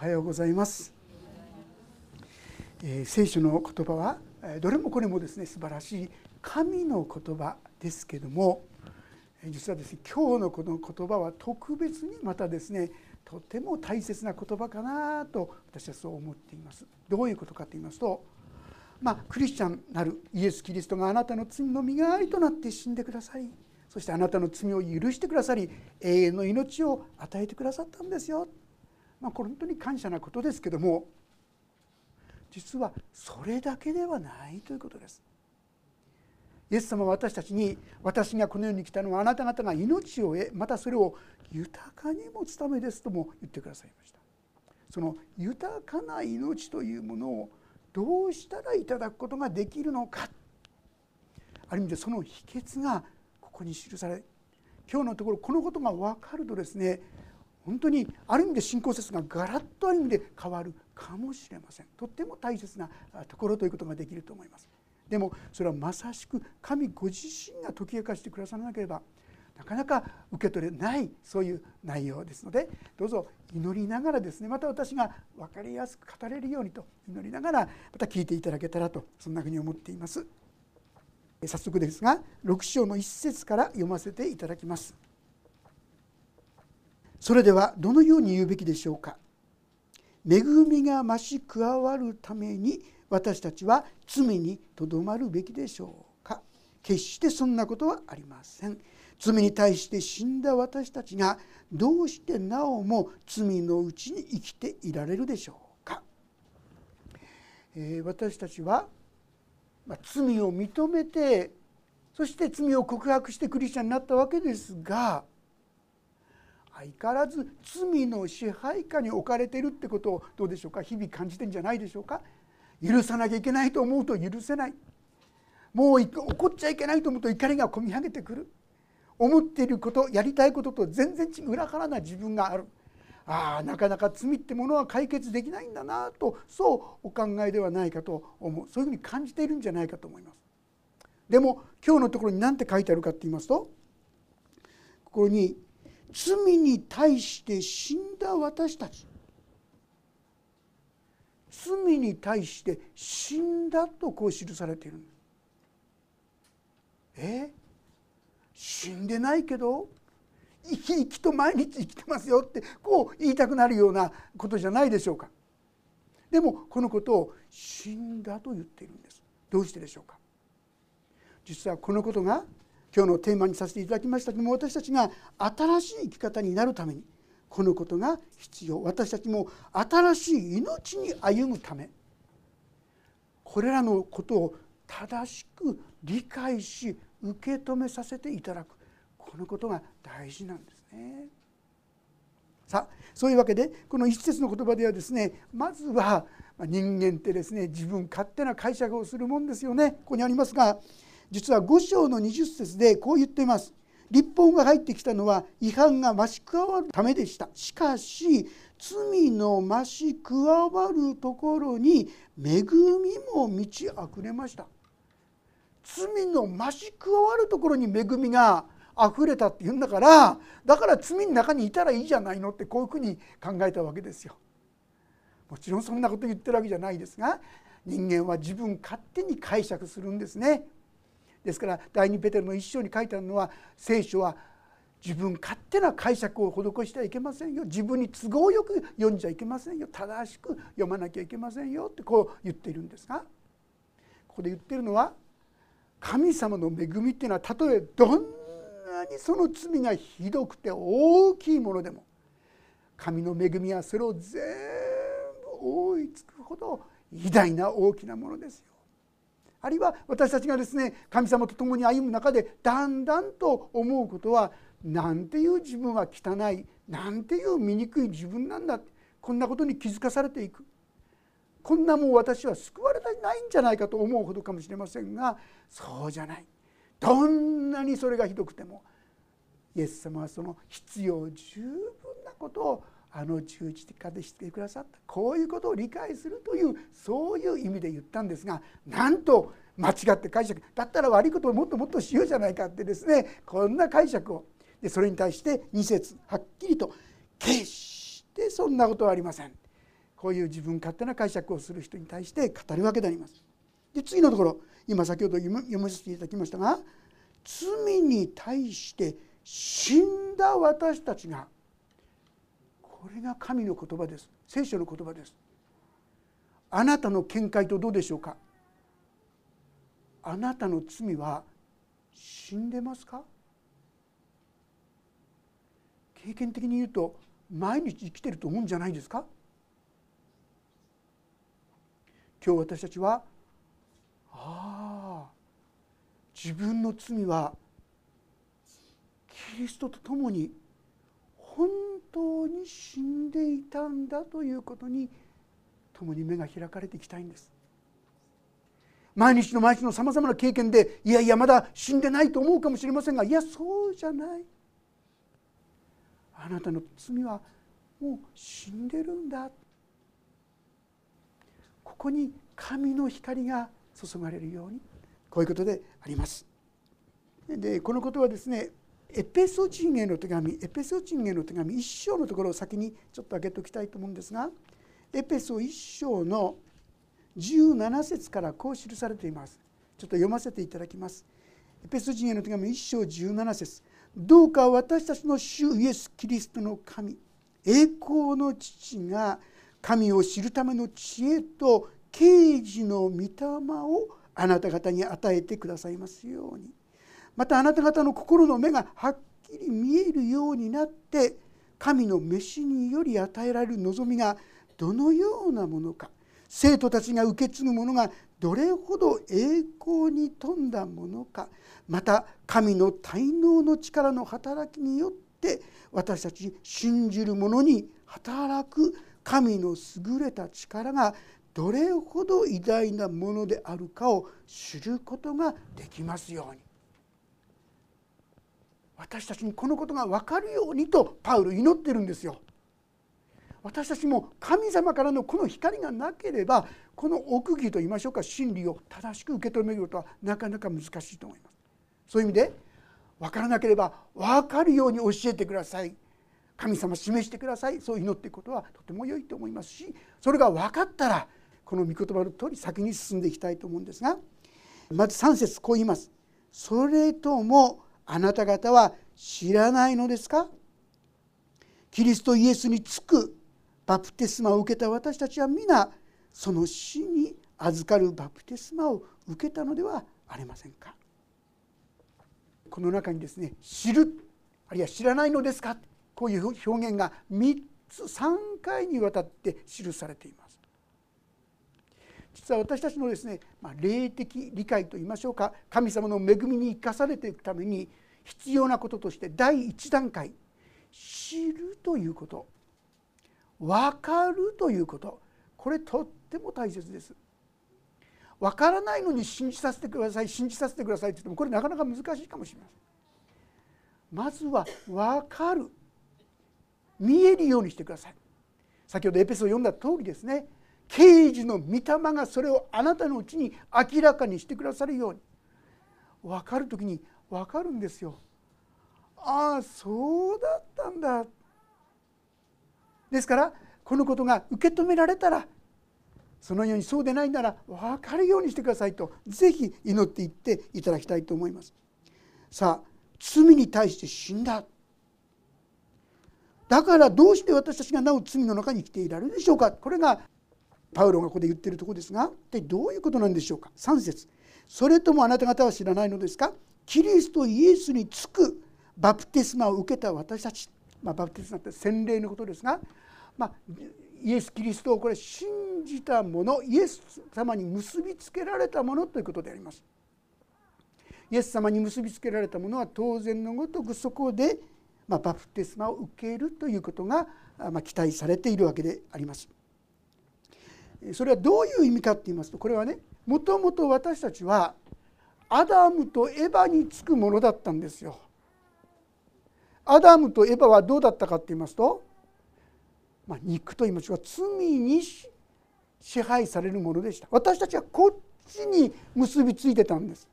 おはようございます。聖書の言葉はどれもこれもですね、素晴らしい神の言葉ですけども、実はですね、今日のこの言葉は特別にまたですね、とても大切な言葉かなと私はそう思っています。どういうことかと言いますと、クリスチャンなるイエス・キリストがあなたの罪の身代わりとなって死んでくださり、そしてあなたの罪を許してくださり、永遠の命を与えてくださったんですよ。これ本当に感謝なことですけども、実はそれだけではないということです。イエス様は私たちに、私がこの世に来たのはあなた方が命を得、またそれを豊かに持つためですとも言ってくださいました。その豊かな命というものをどうしたらいただくことができるのか、ある意味でその秘訣がここに記され、今日のところこのことが分かるとですね、本当にある意味で信仰説がガラッとある意味で変わるかもしれません。とっても大切なところということができると思います。でもそれはまさしく神ご自身が解き明かしてくださらなければなかなか受け取れない、そういう内容ですので、どうぞ祈りながらですね、また私が分かりやすく語れるようにと祈りながらまた聞いていただけたらと、そんなふうに思っています。早速ですが、6章の1節から読ませていただきます。それではどのように言うべきでしょうか。恵みが増し加わるために私たちは罪にとどまるべきでしょうか。決してそんなことはありません。罪に対して死んだ私たちがどうしてなおも罪のうちに生きていられるでしょうか。私たちは罪を認めて、そして罪を告白してクリスチャンになったわけですが、相変わらず罪の支配下に置かれているってことをどうでしょうか。日々感じてんじゃないでしょうか。許さなきゃいけないと思うと許せない、もう怒っちゃいけないと思うと怒りがこみ上げてくる、思っていること、やりたいことと全然裏腹な自分がある、なかなか罪ってものは解決できないんだなと、そうお考えではないかと思う。そういうふうに感じているんじゃないかと思います。でも今日のところに何て書いてあるかと言いますと、ここに罪に対して死んだ私たち、罪に対して死んだとこう記されているんです。死んでないけど生き生きと毎日生きてますよってこう言いたくなるようなことじゃないでしょうか。でもこのことを死んだと言っているんです。どうしてでしょうか。実はこのことが今日のテーマにさせていただきましたけども、私たちが新しい生き方になるためにこのことが必要。私たちも新しい命に歩むため、これらのことを正しく理解し受け止めさせていただく、このことが大事なんですね。さあ、そういうわけでこの一節の言葉ではですね、まずは人間ってですね、自分勝手な解釈をするもんですよね。ここにありますが、実は5章の20節でこう言っています。律法が入ってきたのは違反が増し加わるためでした。しかし罪の増し加わるところに恵みも満ちあふれました。罪の増し加わるところに恵みがあふれたっていうんだから、だから罪の中にいたらいいじゃないのってこういうふうに考えたわけですよ。もちろんそんなこと言ってるわけじゃないですが、人間は自分勝手に解釈するんですね。ですから第2ペテロの1章に書いてあるのは、聖書は自分勝手な解釈を施してはいけませんよ、自分に都合よく読んじゃいけませんよ、正しく読まなきゃいけませんよってこう言っているんですが、ここで言ってるのは神様の恵みっていうのは、たとえどんなにその罪がひどくて大きいものでも、神の恵みはそれを全部覆い尽くほど偉大な大きなものですよ。あるいは私たちがですね、神様と共に歩む中でだんだんと思うことは、なんていう自分は汚い、なんていう醜い自分なんだ、こんなことに気づかされていく、こんなもう私は救われてないんじゃないかと思うほどかもしれませんが、そうじゃない。どんなにそれがひどくても、イエス様はその必要十分なことを十字架でしてくださった、こういうことを理解するという、そういう意味で言ったんですが、なんと間違って解釈、だったら悪いことをもっともっとしようじゃないかってですね、こんな解釈を。でそれに対して2節はっきりと、決してそんなことはありません、こういう自分勝手な解釈をする人に対して語るわけであります。で次のところ、今先ほど読ませていただきましたが、罪に対して死んだ私たちが、これが神の言葉です。聖書の言葉です。あなたの見解とどうでしょうか。あなたの罪は死んでますか。経験的に言うと毎日生きてると思うんじゃないですか。今日私たちは自分の罪はキリストと共に本当に死んでいたんだということに共に目が開かれていきたいんです。毎日のさまざまな経験で、いやいやまだ死んでないと思うかもしれませんが、いやそうじゃない、あなたの罪はもう死んでるんだ。ここに神の光が注がれるように、こういうことであります。でこのことはですね、エペソ人への手紙1章のところを先にちょっと挙げておきたいと思うんですが、エペソ1章の17節からこう記されています。ちょっと読ませていただきます。エペソ人への手紙1章17節、どうか私たちの主イエス・キリストの神、栄光の父が、神を知るための知恵と啓示の御霊をあなた方に与えてくださいますように。またあなた方の心の目がはっきり見えるようになって、神の召しにより与えられる望みがどのようなものか、生徒たちが受け継ぐものがどれほど栄光に富んだものか、また神の大能の力の働きによって私たち信じる者に働く神の優れた力がどれほど偉大なものであるかを知ることができますように。私たちにこのことが分かるようにとパウル祈ってるんですよ。私たちも神様からのこの光がなければ、この奥義といいましょうか、真理を正しく受け止めることはなかなか難しいと思います。そういう意味で、分からなければ分かるように教えてください、神様示してください、そう祈っていくことはとても良いと思いますし、それが分かったらこの御言葉の通り先に進んでいきたいと思うんですが、まず3節こう言います。それともあなた方は知らないのですか。キリストイエスにつくバプテスマを受けた私たちは皆その死に預かるバプテスマを受けたのではありませんか。この中にですね、知る、あるいは知らないのですか、こういう表現が3回にわたって記されています。実は私たちのですね、霊的理解といいましょうか、神様の恵みに生かされていくために必要なこととして、第一段階、知るということ、分かるということ、これとっても大切です。分からないのに信じさせてくださいって言っても、これなかなか難しいかもしれません。まずは分かる、見えるようにしてください。先ほどエペソを読んだ通りですね、啓示の御霊がそれをあなたのうちに明らかにしてくださるように。分かるときに分かるんですよ。ああそうだったんだ。ですからこのことが受け止められたら、そのようにそうでないなら分かるようにしてくださいと、ぜひ祈っていっていただきたいと思います。さあ、罪に対して死んだ、だからどうして私たちがなお罪の中に生きていられるでしょうか。これがパウロがここで言っているところですが、一体どういうことなんでしょうか。3節、それともあなた方は知らないのですか。キリストイエスにつくバプテスマを受けた私たち、バプテスマって洗礼のことですが、イエス・キリストをこれ信じたもの、イエス様に結びつけられたものということであります。イエス様に結びつけられたものは当然のごとくそこでバプテスマを受けるということが期待されているわけであります。それはどういう意味かと言いますと、これはね、もともと私たちはアダムとエバにつくものだったんですよ。アダムとエバはどうだったかと言いますと、肉と言いましょうか、罪に支配されるものでした。私たちはこっちに結びついてたんです。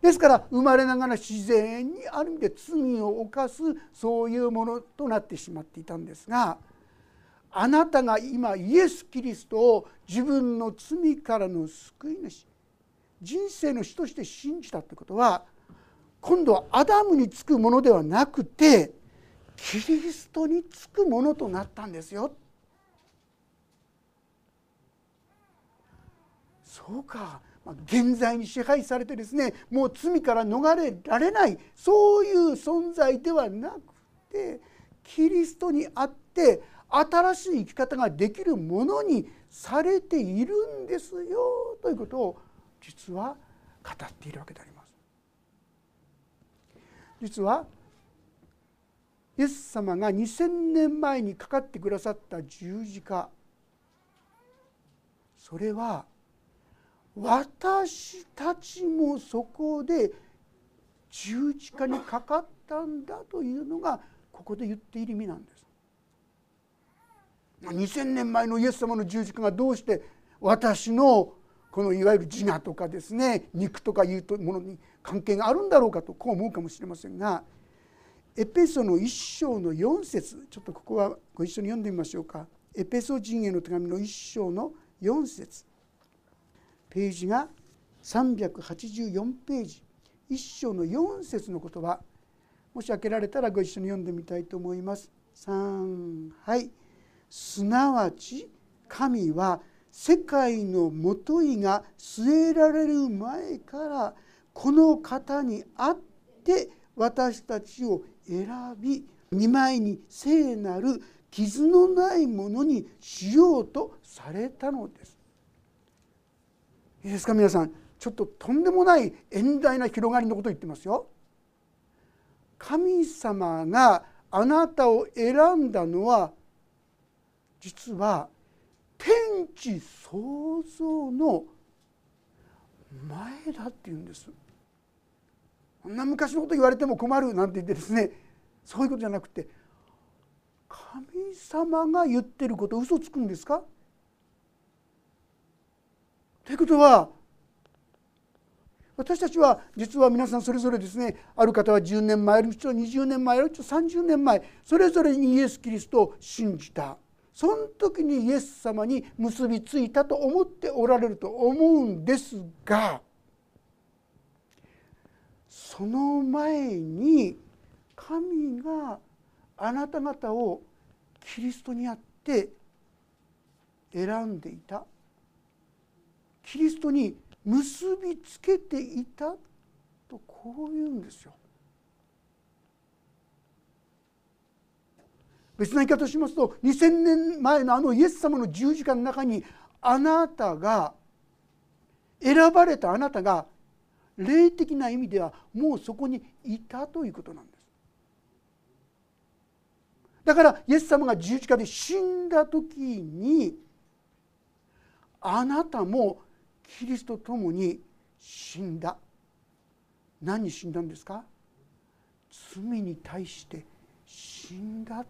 ですから生まれながら自然にある意味で罪を犯す、そういうものとなってしまっていたんですが、あなたが今イエス・キリストを自分の罪からの救い主、人生の主として信じたということは、今度はアダムにつくものではなくてキリストにつくものとなったんですよ。そうか、現在に支配されてですね、もう罪から逃れられない、そういう存在ではなくて、キリストにあって新しい生き方ができるものにされているんですよということを実は語っているわけであります。実はイエス様が2000年前にかかってくださった十字架、それは私たちもそこで十字架にかかったんだというのがここで言っている意味なんです。2000年前のイエス様の十字架がどうして私のこのいわゆる自我とかですね、肉とかいうものに関係があるんだろうかとこう思うかもしれませんが、エペソの1章の4節、ちょっとここはご一緒に読んでみましょうか。エペソ人への手紙の1章の4節。ページが384ページ、1章の4節の言葉、もし開けられたらご一緒に読んでみたいと思います。はい、すなわち神は世界のもといが据えられる前からこの方にあって私たちを選び、御前に聖なる傷のないものにしようとされたのです。いいですか皆さん、ちょっととんでもない遠大な広がりのことを言ってますよ。神様があなたを選んだのは、実は天地創造の前だっていうんです。こんな昔のこと言われても困るなんて言ってですね、そういうことじゃなくて、神様が言ってること、嘘つくんですかということは、私たちは実は皆さんそれぞれですね、ある方は10年前、ある人は20年前、ある人は30年前、それぞれにイエス・キリストを信じた。その時にイエス様に結びついたと思っておられると思うんですが、その前に神があなた方をキリストにあって選んでいた。キリストに結びつけていたとこう言うんですよ。別な言い方をしますと、2000年前のあのイエス様の十字架の中にあなたが選ばれた、あなたが霊的な意味ではもうそこにいたということなんです。だからイエス様が十字架で死んだ時に、あなたもキリストと共に死んだ。何に死んだんですか？罪に対して死んだ。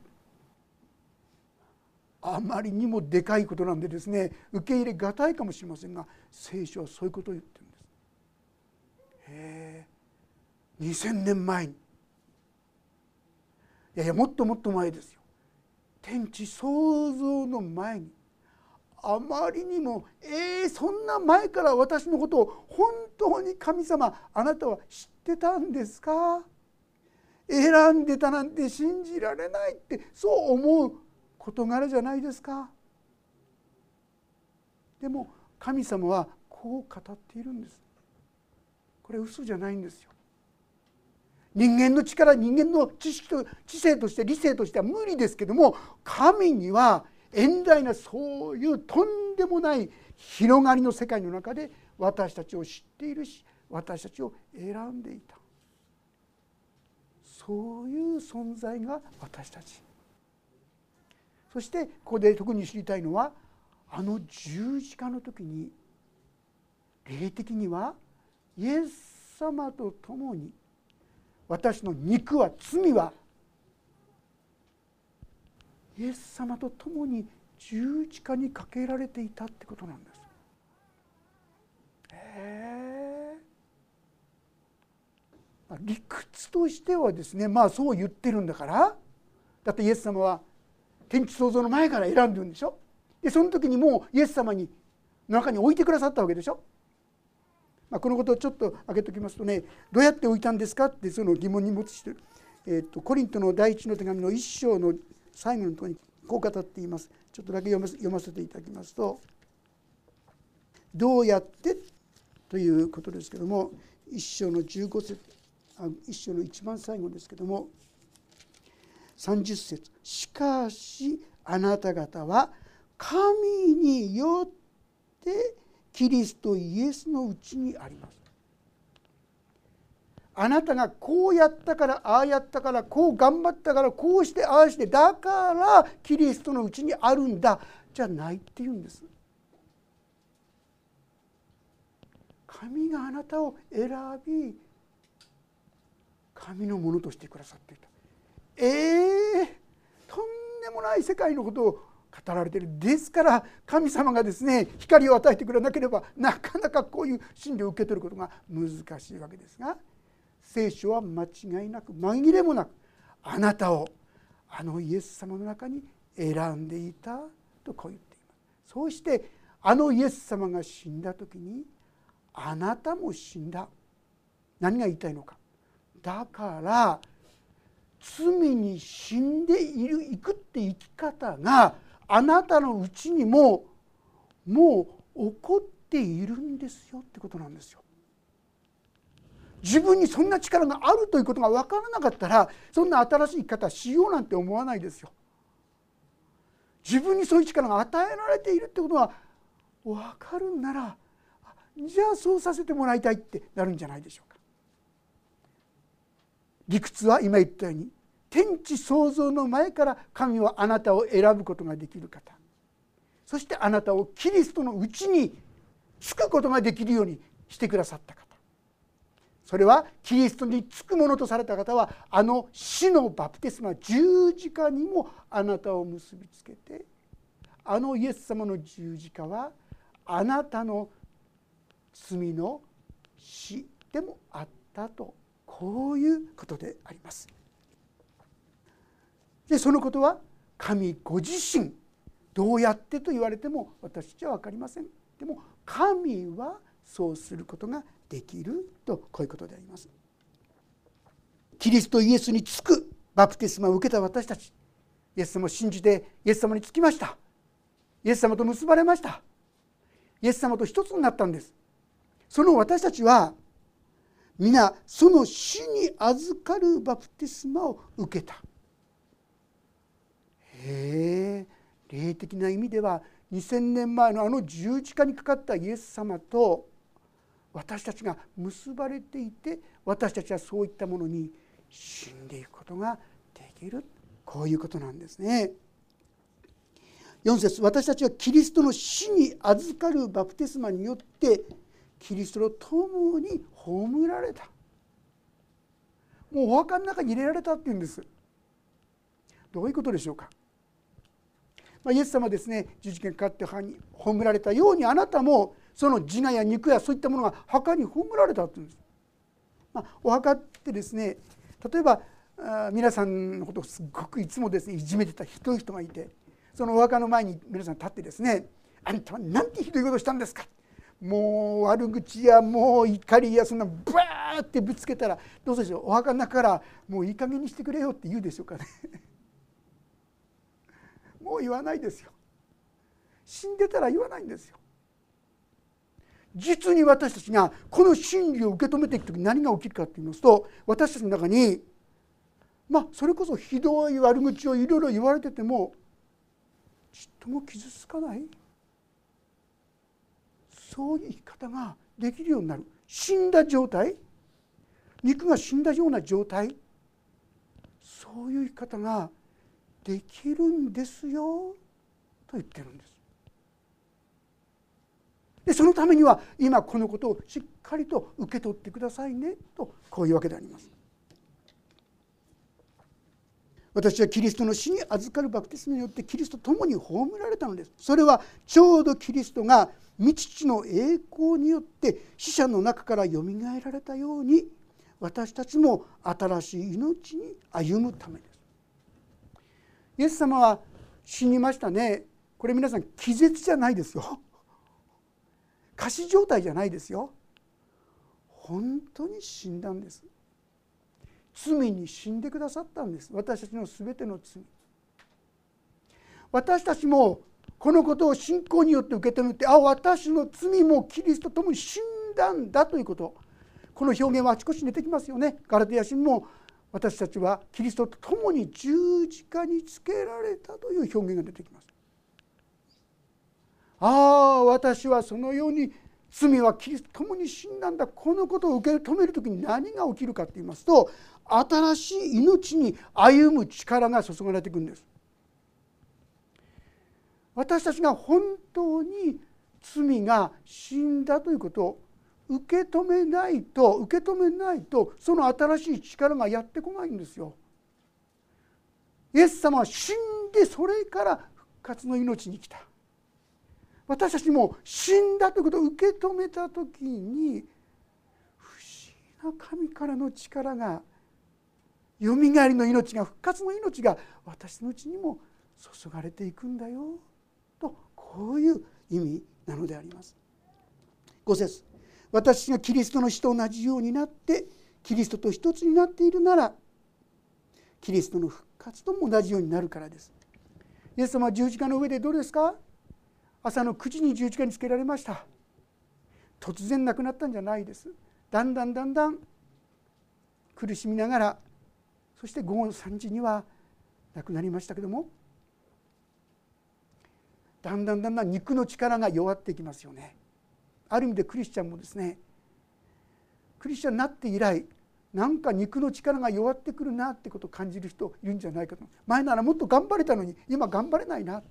あまりにもでかいことなんでですね、受け入れがたいかもしれませんが、聖書はそういうことを言ってるんです。2000年前に、いやいやもっともっと前ですよ、天地創造の前に、あまりにもそんな前から私のことを本当に神様あなたは知ってたんですか？選んでたなんて信じられないって、そう思う事柄じゃないですか。でも神様はこう語っているんです。これ嘘じゃないんですよ。人間の力、人間の知識と知性として、理性としては無理ですけども、神には遠大なそういうとんでもない広がりの世界の中で私たちを知っているし、私たちを選んでいた、そういう存在が私たち。そしてここで特に知りたいのは、あの十字架の時に霊的にはイエス様と共に私の肉は、罪はイエス様と共に十字架にかけられていたってことなんです。理屈としてはですね、そう言ってるんだから、だってイエス様は天地創造の前から選んでるんでしょ。でその時にもうイエス様にの中に置いてくださったわけでしょ。このことをちょっと挙げておきますとね、どうやって置いたんですかってその疑問に持つしている、コリントの第一の手紙の一章の最後のところにこう語っています。ちょっとだけ読ませていただきますと、どうやってということですけども、一章の15節、一章の一番最後ですけども30節、しかしあなた方は神によってキリストイエスのうちにあります。あなたがこうやったから、ああやったから、こう頑張ったから、こうしてああして、だからキリストのうちにあるんだじゃないっていうんです。神があなたを選び神のものとしてくださっていた。とんでもない世界のことを語られている。ですから神様がですね、光を与えてくれなければなかなかこういう真理を受け取ることが難しいわけですが、聖書は間違いなく紛れもなくあなたをあのイエス様の中に選んでいたとこう言っています。そうしてあのイエス様が死んだ時にあなたも死んだ。何が言いたいのか。だから罪に死んでいくって生き方があなたのうちにもう起こっているんですよってことなんですよ。自分にそんな力があるということが分からなかったら、そんな新しい生き方しようなんて思わないですよ。自分にそういう力が与えられているってことが分かるんなら、じゃあそうさせてもらいたいってなるんじゃないでしょうか。理屈は今言ったように、天地創造の前から神はあなたを選ぶことができる方、そしてあなたをキリストのうちにつくことができるようにしてくださった方、それはキリストにつくものとされた方はあの死のバプテスマ十字架にもあなたを結びつけて、あのイエス様の十字架はあなたの罪の死でもあったと、こういうことであります。でそのことは神ご自身、どうやってと言われても私じゃ分かりません。でも神はそうすることができると、こういうことであります。キリストイエスにつくバプテスマを受けた私たち、イエス様を信じてイエス様につきました。イエス様と結ばれました。イエス様と一つになったんです。その私たちは皆その死に預かるバプテスマを受けた。霊的な意味では2000年前のあの十字架にかかったイエス様と私たちが結ばれていて、私たちはそういったものに死んでいくことができる、こういうことなんですね。4節、私たちはキリストの死に預かるバプテスマによってキリストと共に葬られた。もうお墓の中に入れられたっていうんです。どういうことでしょうか。イエス様はですね、十字架にかかって墓に葬られたように、あなたもその自我や肉やそういったものが墓に葬られたっていうんです。お墓ってですね、例えば皆さんのことをすごくいつもですねいじめてたひどい人がいて、そのお墓の前に皆さん立ってですね、あんたはなんてひどいことをしたんですか、もう悪口やもう怒りやそんなバーってぶつけたらどうでしょう。お墓の中からもういい加減にしてくれよって言うでしょうかねもう言わないですよ。死んでたら言わないんですよ。実に私たちがこの真理を受け止めていくときに何が起きるかと言いますと、私たちの中にそれこそひどい悪口をいろいろ言われててもちっとも傷つかない、そういう生き方ができるようになる。死んだ状態、肉が死んだような状態、そういう生き方ができるんですよと言ってるんです。でそのためには今このことをしっかりと受け取ってくださいねと、こういうわけであります。私はキリストの死に預かるバプテスマによってキリストと共に葬られたのです。それはちょうどキリストが御父の栄光によって死者の中からよみがえられたように、私たちも新しい命に歩むためです。イエス様は死にましたね。これ皆さん気絶じゃないですよ。仮死状態じゃないですよ。本当に死んだんです。罪に死んでくださったんです。私たちのすべての罪。私たちもこのことを信仰によって受け止めて、あ、私の罪もキリストともに死んだんだということ、この表現はあちこち出てきますよね。ガラテヤ書にも私たちはキリストとともに十字架につけられたという表現が出てきます。ああ、私はそのように罪はキリストともに死んだんだ。このことを受け止めるときに何が起きるかと言いますと、新しい命に歩む力が注がれていくんです。私たちが本当に罪が死んだということを受け止めないとその新しい力がやってこないんですよ。イエス様は死んでそれから復活の命に来た。私たちも死んだということを受け止めたときに、不思議な神からの力が、よみがえりの命が、復活の命が私のうちにも注がれていくんだよと、こういう意味なのであります。5節、私がキリストの死と同じようになってキリストと一つになっているなら、キリストの復活とも同じようになるからです。イエス様は十字架の上でどうですか？朝の9時に十字架につけられました。突然亡くなったんじゃないです。だんだん苦しみながら、そして午後3時には亡くなりましたけども、だんだん肉の力が弱っていきますよね。ある意味でクリスチャンもですね、クリスチャンになって以来、なんか肉の力が弱ってくるなってことを感じる人いるんじゃないかと。前ならもっと頑張れたのに今頑張れないな。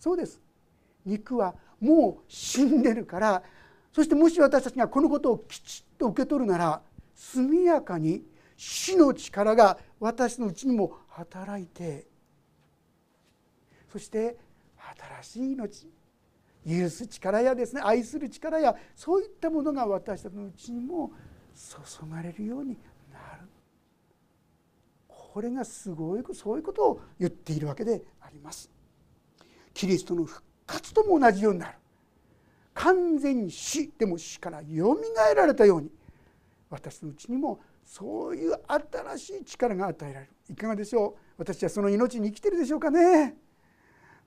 そうです。肉はもう死んでるから。そしてもし私たちがこのことをきちっと受け取るなら、速やかに死の力が私のうちにも働いて、そして新しい命、許す力やですね、愛する力や、そういったものが私たちのうちにも注がれるようになる。これがすごい、そういうことを言っているわけであります。キリストの復活とも同じようになる。完全に死でも死からよみがえられたように、私のうちにもそういう新しい力が与えられる。いかがでしょう？私はその命に生きているでしょうかね。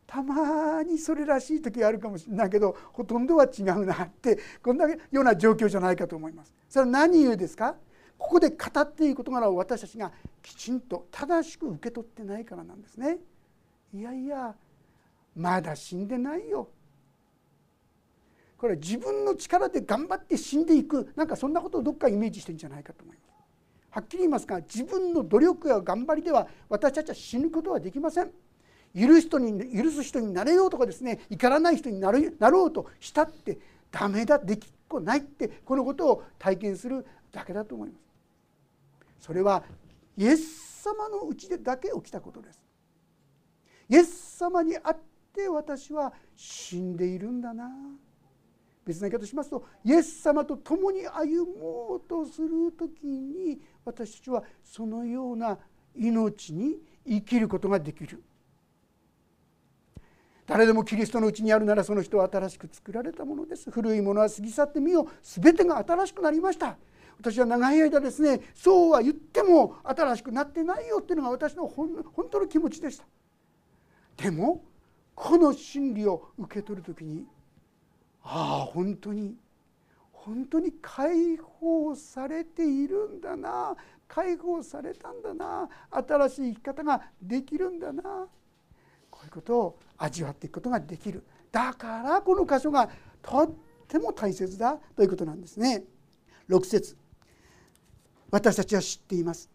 たまにそれらしい時があるかもしれないけど、ほとんどは違うなって、こんなような状況じゃないかと思います。それは何故ですか？ここで語っている事柄を私たちがきちんと正しく受け取ってないからなんですね。いやいや、まだ死んでないよ。これは自分の力で頑張って死んでいく、なんかそんなことをどっかイメージしてるんじゃないかと思います。はっきり言いますが、自分の努力や頑張りでは私たちは死ぬことはできません。許す人になれようとかですね、怒らない人になろうとしたってダメだ、できっこないって、このことを体験するだけだと思います。それはイエス様のうちでだけ起きたことです。イエス様にあって私は死んでいるんだな。別な言い方しますと、イエス様と共に歩もうとするときに、私たちはそのような命に生きることができる。誰でもキリストのうちにあるなら、その人は新しく作られたものです。古いものは過ぎ去ってみよう、すべてが新しくなりました。私は長い間ですね、そうは言っても新しくなってないよっていうのが私の本当の気持ちでした。でもこの真理を受け取るときに、ああ、本当に解放されているんだな、解放されたんだな、新しい生き方ができるんだな、こういうことを味わっていくことができる。だからこの箇所がとっても大切だということなんですね。6節、私たちは知っています。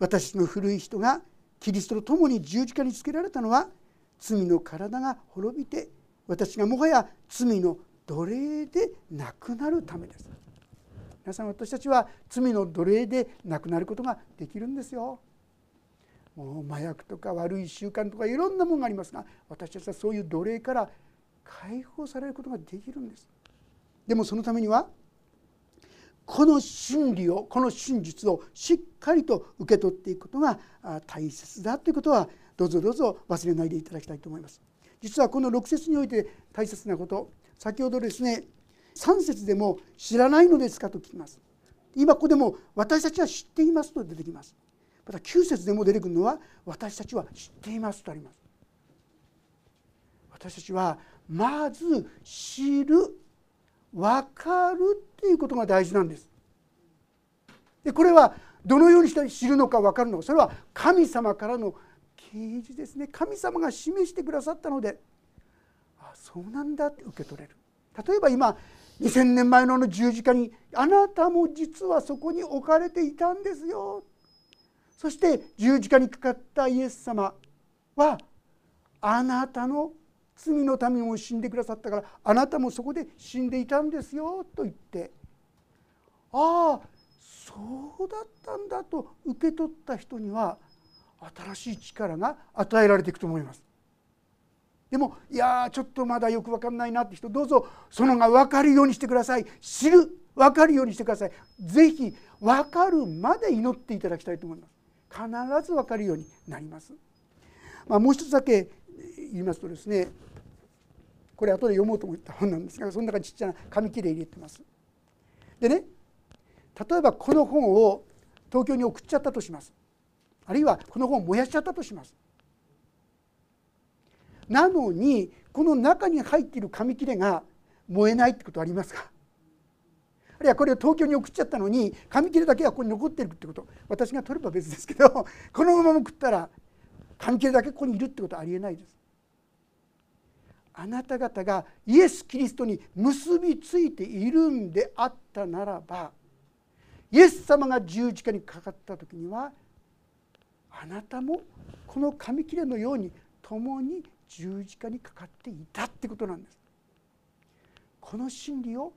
私の古い人がキリストと共に十字架につけられたのは、罪の体が滅びて私がもはや罪の奴隷でなくなるためです。皆さん、私たちは罪の奴隷でなくなることができるんですよ。もう麻薬とか悪い習慣とかいろんなものがありますが、私たちはそういう奴隷から解放されることができるんです。でもそのためには、この真実をしっかりと受け取っていくことが大切だということはどうぞどうぞ忘れないでいただきたいと思います。実はこの6節において大切なこと、先ほどですね3節でも知らないのですかと聞きます。今ここでも私たちは知っていますと出てきます。また9節でも出てくるのは私たちは知っていますとあります。私たちはまず知る、分かるということが大事なんです。でこれはどのようにして知るのか分かるのか、それは神様からの啓示ですね。神様が示してくださったので、あ、そうなんだって受け取れる。例えば今2000年前のあの十字架に、あなたも実はそこに置かれていたんですよ。そして十字架にかかったイエス様はあなたの罪のためにも死んでくださったから、あなたもそこで死んでいたんですよと言って、ああそうだったんだと受け取った人には新しい力が与えられていくと思います。でもいやちょっとまだよく分かんないなって人、どうぞそのが分かるようにしてください。知る、分かるようにしてください。ぜひ分かるまで祈っていただきたいと思います。必ず分かるようになります。もう一つだけ言いますとですね、これ後で読もうと思った本なんですが、その中にちっちゃな紙切れ入れてます。でね、例えばこの本を東京に送っちゃったとします。あるいはこの本を燃やしちゃったとします。なのにこの中に入っている紙切れが燃えないってことはありますか？あるいはこれを東京に送っちゃったのに紙切れだけがここに残っているってこと、私が取れば別ですけど、このまま送ったら紙切れだけここにいるってことはありえないです。あなた方がイエス・キリストに結びついているんであったならば、イエス様が十字架にかかった時にはあなたもこの紙切れのように共に十字架にかかっていたってことなんです。この真理を、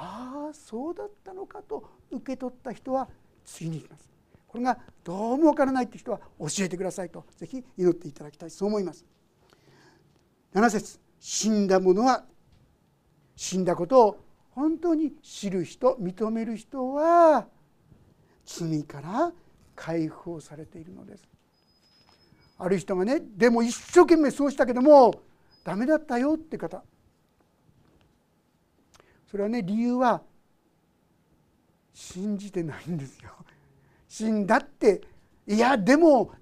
ああそうだったのかと受け取った人は次に行きます。これがどうもわからないって人は教えてくださいとぜひ祈っていただきたい、そう思います。7節、死んだ者は死んだことを本当に知る人、認める人は罪から解放されているのです。ある人がね、でも一生懸命そうしたけどもダメだったよって方、それはね、理由は信じてないんですよ。死んだって、いやでも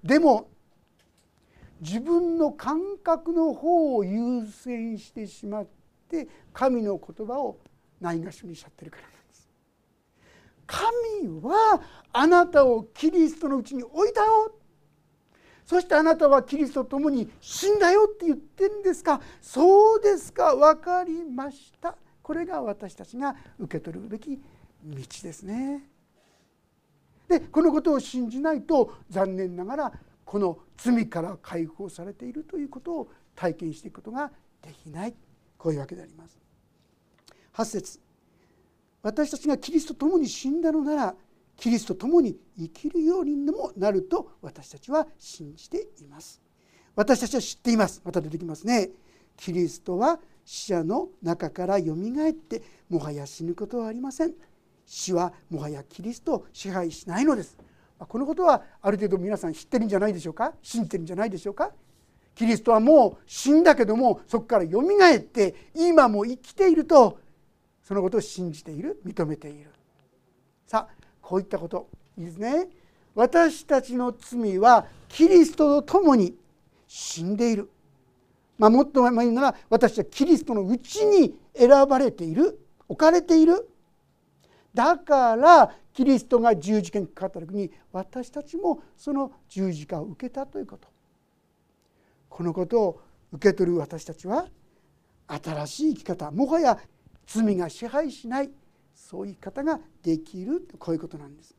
自分の感覚の方を優先してしまって神の言葉をないがしろにしちゃってるからなんです。神はあなたをキリストのうちに置いたよ、そしてあなたはキリストと共に死んだよって言ってるんですか？そうですか、分かりました。これが私たちが受け取るべき道ですね。でこのことを信じないと、残念ながらこの罪から解放されているということを体験していくことができない、こういうわけであります。8節、私たちがキリストと共に死んだのならキリストと共に生きるようにもなると私たちは信じています。私たちは知っています。また出てきますね。キリストは死者の中からよみがえって、もはや死ぬことはありません。死はもはやキリストを支配しないのです。このことはある程度皆さん知ってるんじゃないでしょうか、信じてるんじゃないでしょうか。キリストはもう死んだけども、そこからよみがえって今も生きていると、そのことを信じている、認めている。さあ、こういったこといいですね。私たちの罪はキリストと共に死んでいる、もっと言うなら私たちはキリストのうちに選ばれている、置かれている。だからキリストが十字架にかかった時に私たちもその十字架を受けたということ、このことを受け取る私たちは新しい生き方、もはや罪が支配しない、そういう生き方ができる、こういうことなんです。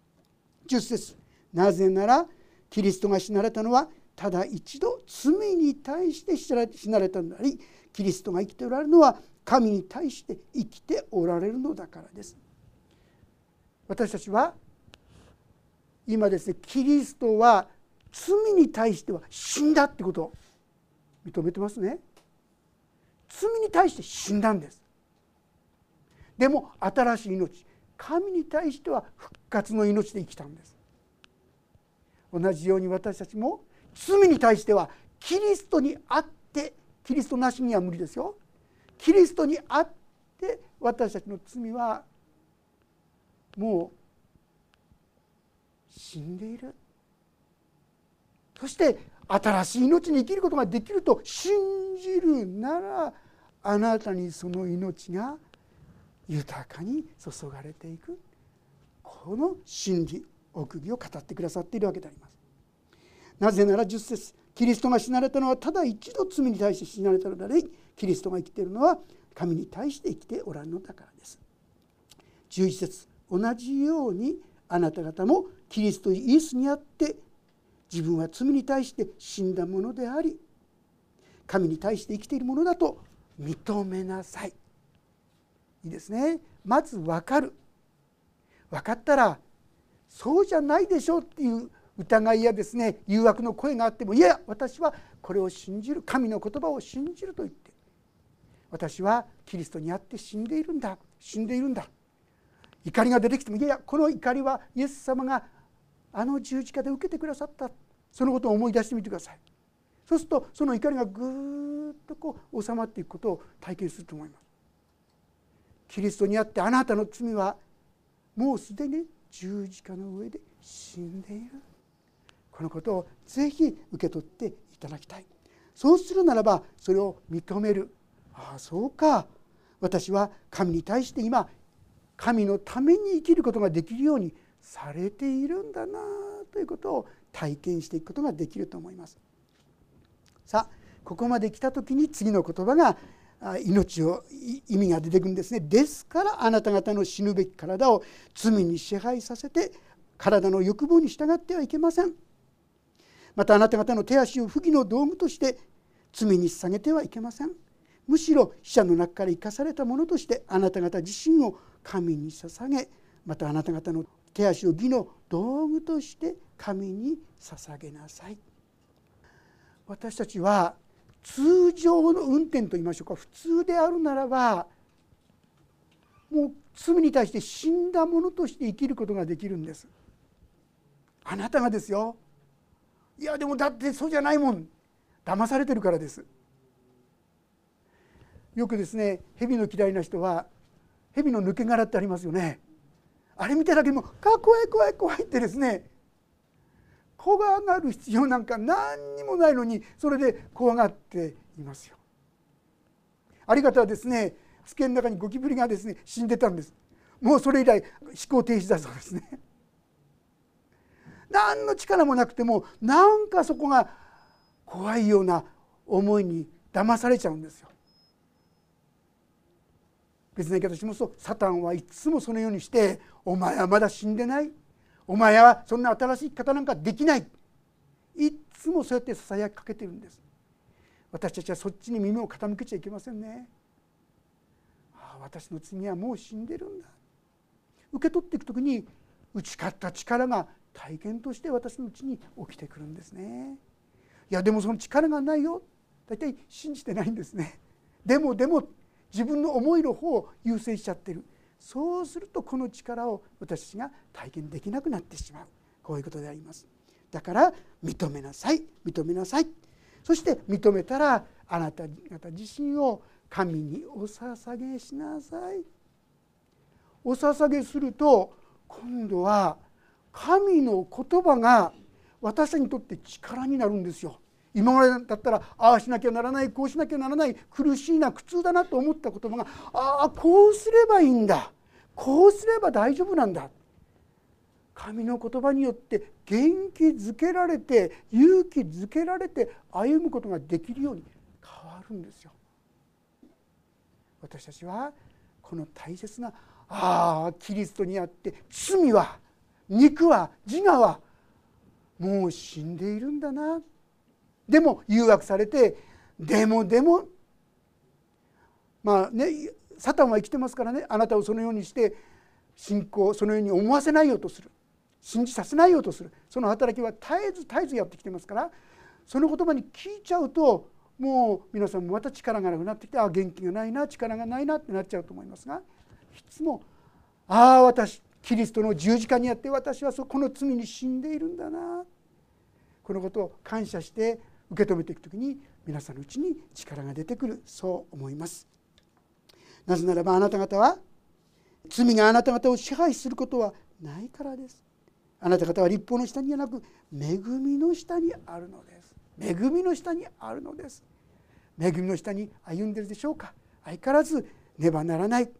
10節、なぜならキリストが死なれたのはただ一度罪に対して死なれたのであり、キリストが生きておられるのは神に対して生きておられるのだからです。私たちは今ですね、キリストは罪に対しては死んだってことを認めてますね。罪に対して死んだんです。でも新しい命、神に対しては復活の命で生きたんです。同じように私たちも罪に対してはキリストにあって、キリストなしには無理ですよ。キリストにあって私たちの罪はもう死んでいる。そして新しい命に生きることができると信じるなら、あなたにその命が豊かに注がれていく、この真理奥義を語ってくださっているわけであります。なぜなら10節、キリストが死なれたのはただ一度罪に対して死なれたのであり、キリストが生きているのは神に対して生きておらんのだからです。11節、同じようにあなた方もキリストイエスにあって自分は罪に対して死んだものであり、神に対して生きているものだと認めなさい。いいですね。まず分かる。分かったらそうじゃないでしょうっていう疑いやですね、誘惑の声があっても、いや私はこれを信じる、神の言葉を信じると言って、私はキリストにあって死んでいるんだ、死んでいるんだ。怒りが出てきても、いやこの怒りはイエス様があの十字架で受けてくださった、そのことを思い出してみてください。そうするとその怒りがぐーっとこう収まっていくことを体験すると思います。キリストにあってあなたの罪はもうすでに十字架の上で死んでいる、このことをぜひ受け取っていただきたい。そうするならばそれを認める。ああそうか、私は神に対して今神のために生きることができるようにされているんだなということを体験していくことができると思います。さあここまで来た時に次の言葉が命を意味が出てくるんですね。ですからあなた方の死ぬべき体を罪に支配させて体の欲望に従ってはいけません。またあなた方の手足を不義の道具として罪に捧げてはいけません。むしろ死者の中から生かされたものとしてあなた方自身を神に捧げ、またあなた方の手足を義の道具として神に捧げなさい。私たちは通常の運転といいましょうか、普通であるならばもう罪に対して死んだものとして生きることができるんです。あなたがですよ。いやでもだってそうじゃないもん、騙されてるからです。よくですね、蛇の嫌いな人は蛇の抜け殻ってありますよね。あれ見ただけでも怖い怖い怖いってですね、怖がる必要なんか何にもないのにそれで怖がっていますよ。ありがたはですね、机の中にゴキブリがですね死んでたんです。もうそれ以来思考停止だそうですね。何の力もなくてもなんかそこが怖いような思いに騙されちゃうんですよ。別な言い方しますと、サタンはいつもそのようにして、お前はまだ死んでない、お前はそんな新しい生き方なんかできない、いつもそうやってささやきかけてるんです。私たちはそっちに耳を傾けちゃいけませんね。ああ私の罪はもう死んでるんだ。受け取っていくときに打ち勝った力が体験として私のうちに起きてくるんですね。いやでもその力がないよ、大体信じてないんですね。でも自分の思いの方を優先しちゃってる。そうするとこの力を私たちが体験できなくなってしまう、こういうことであります。だから認めなさい、認めなさい。そして認めたらあなた方自身を神にお捧げしなさい。お捧げすると今度は神の言葉が私たちにとって力になるんですよ。今までだったらああしなきゃならない、こうしなきゃならない、苦しいな、苦痛だなと思った言葉が、ああこうすればいいんだ、こうすれば大丈夫なんだ、神の言葉によって元気づけられて勇気づけられて歩むことができるように変わるんですよ。私たちはこの大切なキリストにあって罪は肉は自我はもう死んでいるんだな。でも誘惑されて、でもまあね、サタンは生きてますからね、あなたをそのようにして信仰、そのように思わせないようとする、信じさせないようとする、その働きは絶えずやってきてますから、その言葉に聞いちゃうともう皆さんもまた力がなくなってきて、元気がないな、力がないなってなっちゃうと思いますが、いつも私キリストの十字架にあって私はこの罪に死んでいるんだな、このことを感謝して受け止めていくときに皆さんのうちに力が出てくる、そう思います。なぜならばあなた方は罪があなた方を支配することはないからです。あなた方は律法の下にはなく恵みの下にあるのです。恵みの下にあるのです。恵みの下に歩んでいるでしょうか。相変わらずねばならない、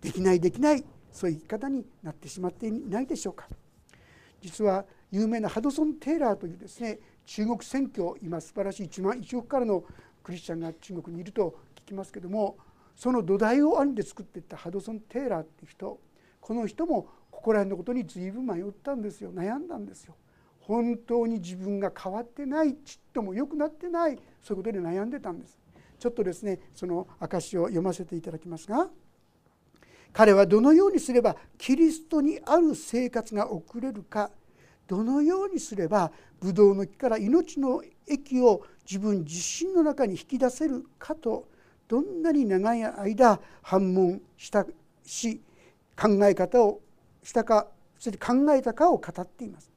できない、そういう生き方になってしまっていないでしょうか。実は有名なハドソン・テイラーというですね、中国宣教、今素晴らしい1億からのクリスチャンが中国にいると聞きますけども、その土台を兄で作っていったハドソン・テイラーっていう人、この人もここら辺のことに随分迷ったんですよ。悩んだんですよ。本当に自分が変わってない、ちっとも良くなってない、そういうことで悩んでたんです。ちょっとですね、その証しを読ませていただきますが、彼はどのようにすればキリストにある生活が送れるか、どのようにすればブドウの木から命の液を自分自身の中に引き出せるかと、どんなに長い間反問したし、考え方をしたか、そして考えたかを語っています。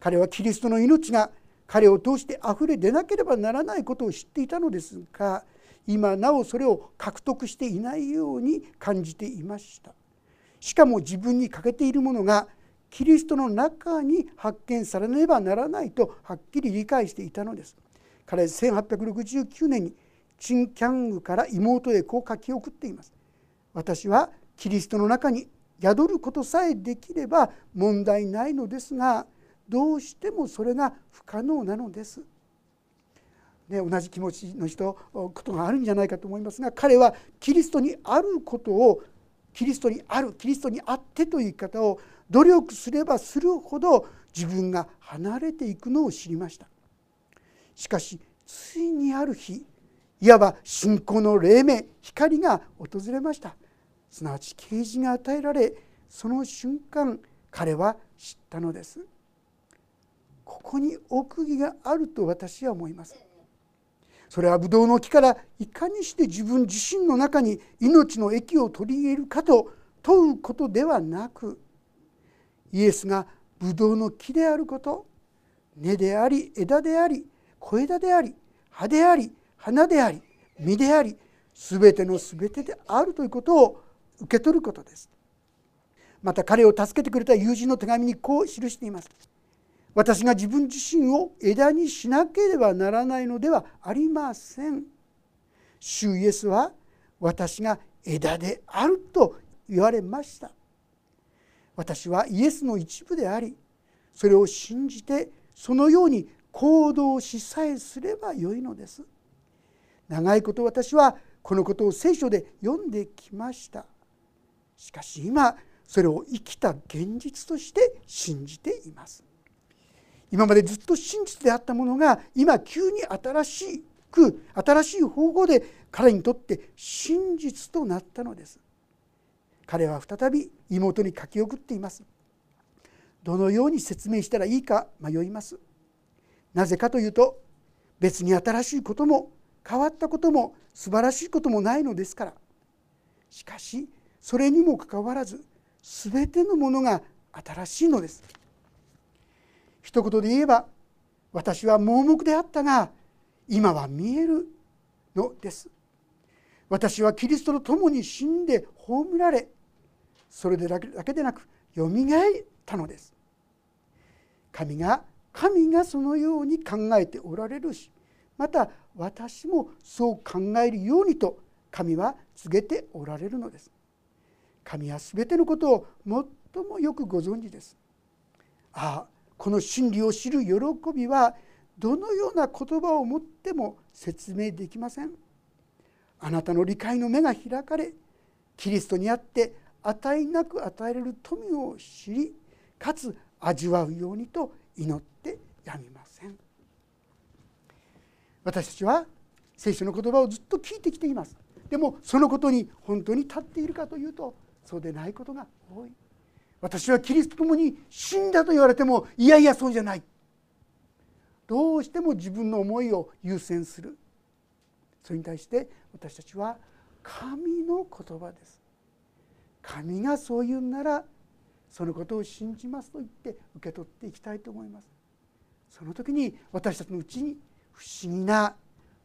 彼はキリストの命が彼を通してあふれ出なければならないことを知っていたのですが、今なおそれを獲得していないように感じていました。しかも自分に欠けているものがキリストの中に発見されねばならないとはっきり理解していたのです。彼は1869年にチンキャングから妹へこう書き送っています。私はキリストの中に宿ることさえできれば問題ないのですが、どうしてもそれが不可能なのです。ね、同じ気持ちの人ことがあるんじゃないかと思いますが、彼はキリストにあることを、キリストにあってという言い方を努力すればするほど自分が離れていくのを知りました。しかしついにある日、いわば信仰の黎明、光が訪れました。すなわち啓示が与えられ、その瞬間彼は知ったのです。ここに奥義があると私は思います。それはブドウの木からいかにして自分自身の中に命の液を取り入れるかと問うことではなく、イエスがブドウの木であること、根であり枝であり小枝であり葉であり花であり実であり、すべてのすべてであるということを受け取ることです。また彼を助けてくれた友人の手紙にこう記しています。私が自分自身を枝にしなければならないのではありません。主イエスは私が枝であると言われました。私はイエスの一部であり、それを信じてそのように行動しさえすればよいのです。長いこと私はこのことを聖書で読んできました。しかし今、それを生きた現実として信じています。今までずっと真実であったものが今急に新しい方法で彼にとって真実となったのです。彼は再び妹に書き送っています。どのように説明したらいいか迷います。なぜかというと、別に新しいことも変わったことも素晴らしいこともないのですから。しかしそれにもかかわらず、全てのものが新しいのです。一言で言えば、私は盲目であったが今は見えるのです。私はキリストと共に死んで葬られ、それだけでなくよみがえったのです。神がそのように考えておられるし、また私もそう考えるようにと神は告げておられるのです。神はすべてのことを最もよくご存知です。ああ、この真理を知る喜びはどのような言葉を持っても説明できません。あなたの理解の目が開かれ、キリストにあって値なく与えられる富を知り、かつ味わうようにと祈ってやみません。私たちは聖書の言葉をずっと聞いてきています。でもそのことに本当に立っているかというと、そうでないことが多い。私はキリストと共に死んだと言われても、いやいやそうじゃない、どうしても自分の思いを優先する。それに対して私たちは神の言葉です。神がそう言うならそのことを信じますと言って受け取っていきたいと思います。その時に私たちのうちに不思議な、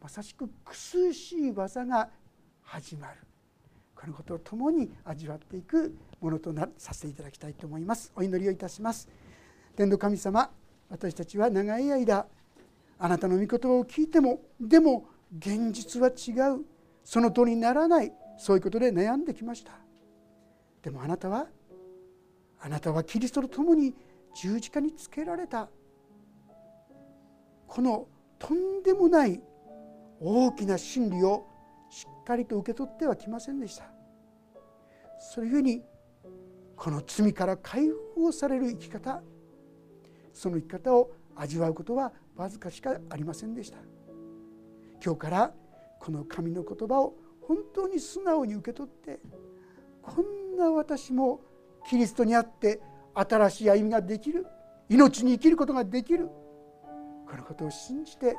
まさしく苦しい技が始まる、このことを共に味わっていくものとさせていただきたいと思います。お祈りをいたします。天の神様、私たちは長い間あなたの御言葉を聞いても、でも現実は違う、その通りにならない、そういうことで悩んできました。でもあなたはキリストと共に十字架につけられた、このとんでもない大きな真理をしっかりと受け取ってはきませんでした。それゆえにこの罪から解放される生き方、その生き方を味わうことはわずかしかありませんでした。今日からこの神の言葉を本当に素直に受け取って、こんな私もキリストにあって新しい歩みができる、命に生きることができる、このことを信じて、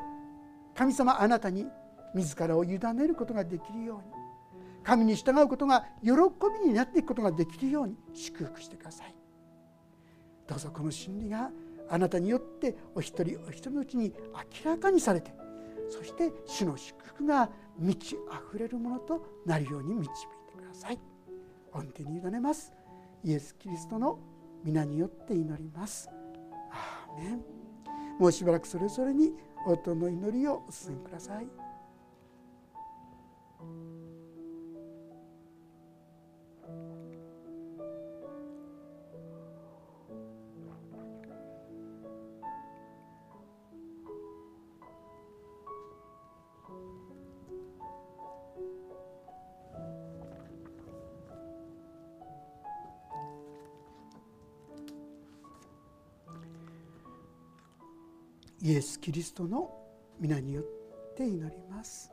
神様あなたに自らを委ねることができるように、神に従うことが喜びになっていくことができるように祝福してください。どうぞこの真理があなたによってお一人お一人のうちに明らかにされて、そして主の祝福が満ちあふれるものとなるように導いてください。御手に委ねます。イエス・キリストの皆によって祈ります。アーメン。もうしばらくそれぞれに音の祈りをお進みください。イエス・キリストの皆によって祈ります。